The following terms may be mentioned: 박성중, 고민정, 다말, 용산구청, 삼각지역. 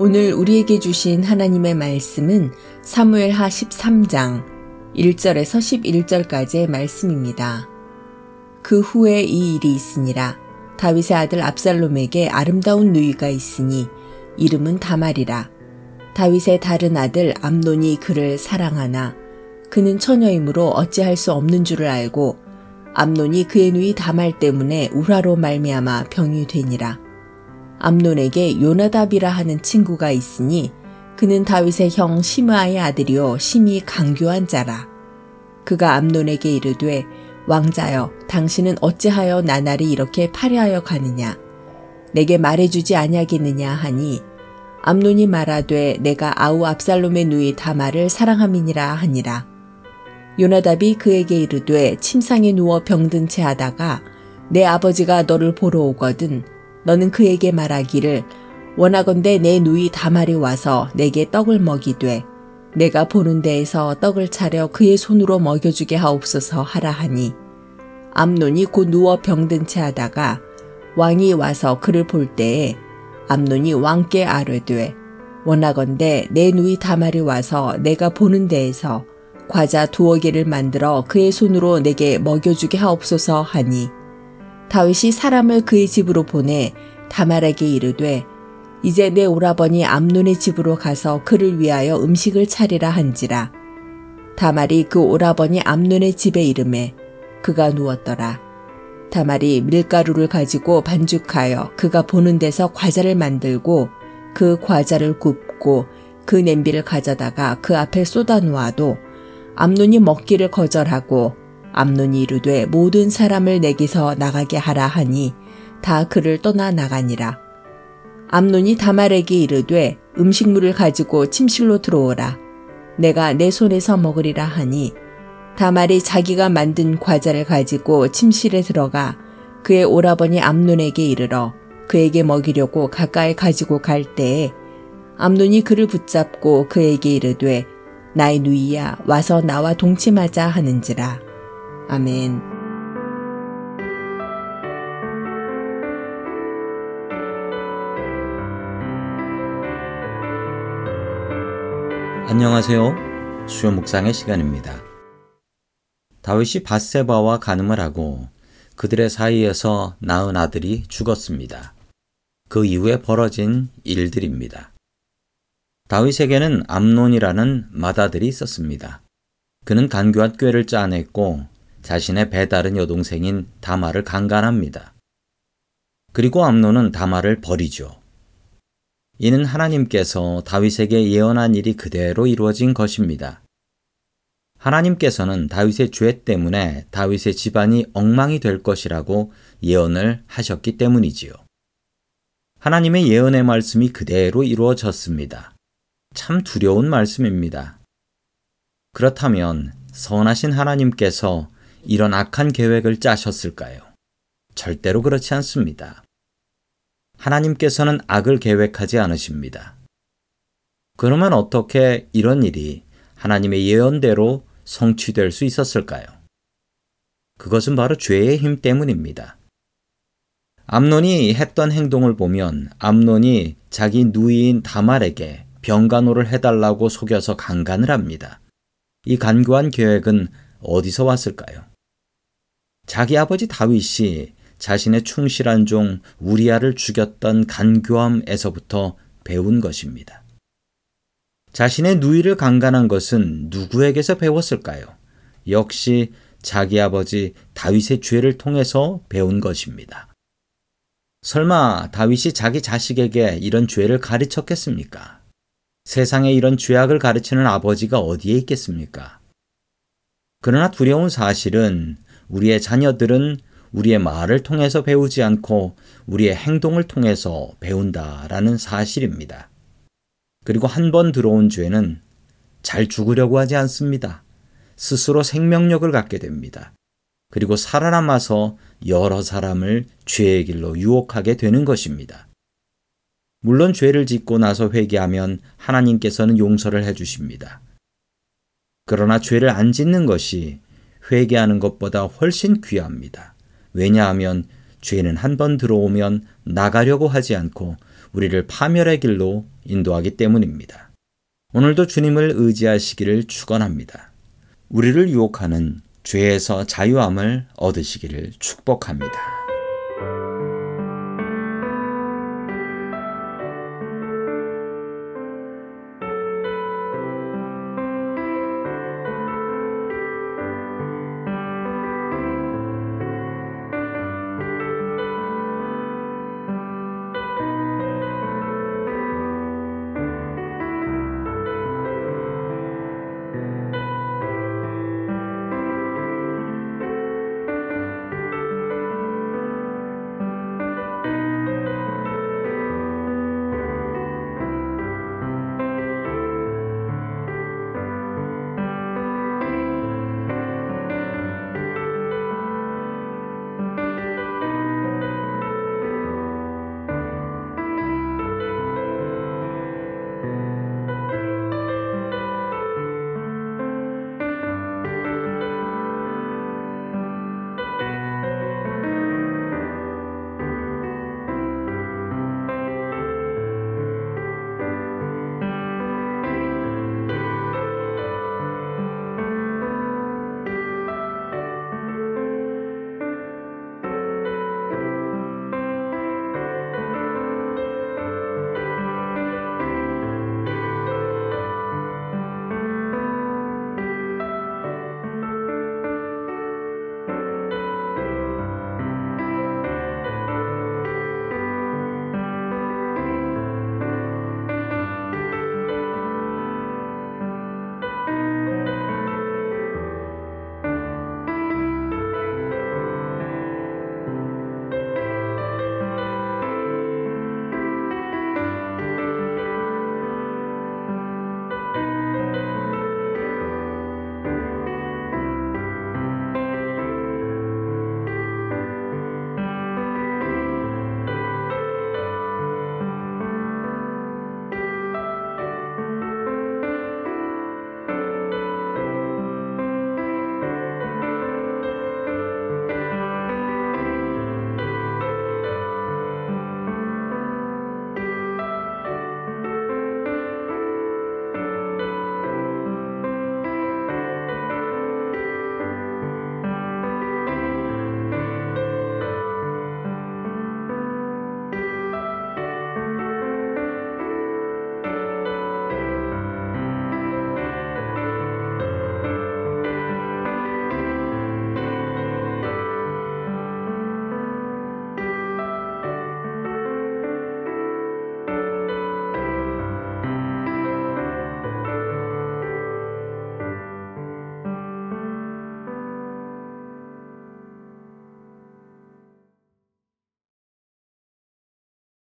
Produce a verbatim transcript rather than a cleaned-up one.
오늘 우리에게 주신 하나님의 말씀은 사무엘하 십삼 장 일 절에서 십일 절까지의 말씀입니다. 그 후에 이 일이 있으니라. 다윗의 아들 압살롬에게 아름다운 누이가 있으니 이름은 다말이라. 다윗의 다른 아들 암논이 그를 사랑하나 그는 처녀이므로 어찌할 수 없는 줄을 알고 암논이 그의 누이 다말 때문에 우라로 말미암아 병이 되니라. 암논에게 요나답이라 하는 친구가 있으니 그는 다윗의 형 시므아의 아들이요 심히 강교한 자라. 그가 암논에게 이르되 왕자여 당신은 어찌하여 나날이 이렇게 파려하여 가느냐 내게 말해주지 아니하겠느냐 하니 암논이 말하되 내가 아우 압살롬의 누이 다말을 사랑함이니라 하니라. 요나답이 그에게 이르되 침상에 누워 병든 채 하다가 내 아버지가 너를 보러 오거든 너는 그에게 말하기를 원하건대 내 누이 다말이 와서 내게 떡을 먹이되 내가 보는 데에서 떡을 차려 그의 손으로 먹여주게 하옵소서 하라 하니 암논이 곧 누워 병든 채 하다가 왕이 와서 그를 볼 때에 암논이 왕께 아뢰되 원하건대 내 누이 다말이 와서 내가 보는 데에서 과자 두어 개를 만들어 그의 손으로 내게 먹여주게 하옵소서 하니 다윗이 사람을 그의 집으로 보내 다말에게 이르되 이제 내 오라버니 암논의 집으로 가서 그를 위하여 음식을 차리라 한지라. 다말이 그 오라버니 암논의 집에 이르매 그가 누웠더라. 다말이 밀가루를 가지고 반죽하여 그가 보는 데서 과자를 만들고 그 과자를 굽고 그 냄비를 가져다가 그 앞에 쏟아놓아도 암논이 먹기를 거절하고 암논이 이르되 모든 사람을 내게서 나가게 하라 하니 다 그를 떠나 나가니라. 암논이 다말에게 이르되 음식물을 가지고 침실로 들어오라. 내가 내 손에서 먹으리라 하니 다말이 자기가 만든 과자를 가지고 침실에 들어가 그의 오라버니 암논에게 이르러 그에게 먹이려고 가까이 가지고 갈 때에 암논이 그를 붙잡고 그에게 이르되 나의 누이야 와서 나와 동침하자 하는지라. 아멘. 안녕하세요. 수요 묵상의 시간입니다. 다윗이 밧세바와 간음을 하고 그들의 사이에서 낳은 아들이 죽었습니다. 그 이후에 벌어진 일들입니다. 다윗에게는 암논이라는 맏아들이 있었습니다. 그는 간교한 꾀를 짜냈고 자신의 배다른 여동생인 다말을 강간합니다. 그리고 암논은 다말을 버리죠. 이는 하나님께서 다윗에게 예언한 일이 그대로 이루어진 것입니다. 하나님께서는 다윗의 죄 때문에 다윗의 집안이 엉망이 될 것이라고 예언을 하셨기 때문이지요. 하나님의 예언의 말씀이 그대로 이루어졌습니다. 참 두려운 말씀입니다. 그렇다면 선하신 하나님께서 이런 악한 계획을 짜셨을까요? 절대로 그렇지 않습니다. 하나님께서는 악을 계획하지 않으십니다. 그러면 어떻게 이런 일이 하나님의 예언대로 성취될 수 있었을까요? 그것은 바로 죄의 힘 때문입니다. 암논이 했던 행동을 보면 암논이 자기 누이인 다말에게 병간호를 해달라고 속여서 강간을 합니다. 이 간교한 계획은 어디서 왔을까요? 자기 아버지 다윗이 자신의 충실한 종 우리아를 죽였던 간교함에서부터 배운 것입니다. 자신의 누이를 강간한 것은 누구에게서 배웠을까요? 역시 자기 아버지 다윗의 죄를 통해서 배운 것입니다. 설마 다윗이 자기 자식에게 이런 죄를 가르쳤겠습니까? 세상에 이런 죄악을 가르치는 아버지가 어디에 있겠습니까? 그러나 두려운 사실은 우리의 자녀들은 우리의 말을 통해서 배우지 않고 우리의 행동을 통해서 배운다라는 사실입니다. 그리고 한 번 들어온 죄는 잘 죽으려고 하지 않습니다. 스스로 생명력을 갖게 됩니다. 그리고 살아남아서 여러 사람을 죄의 길로 유혹하게 되는 것입니다. 물론 죄를 짓고 나서 회개하면 하나님께서는 용서를 해주십니다. 그러나 죄를 안 짓는 것이 회개하는 것보다 훨씬 귀합니다. 왜냐하면 죄는 한 번 들어오면 나가려고 하지 않고 우리를 파멸의 길로 인도하기 때문입니다. 오늘도 주님을 의지하시기를 축원합니다. 우리를 유혹하는 죄에서 자유함을 얻으시기를 축복합니다.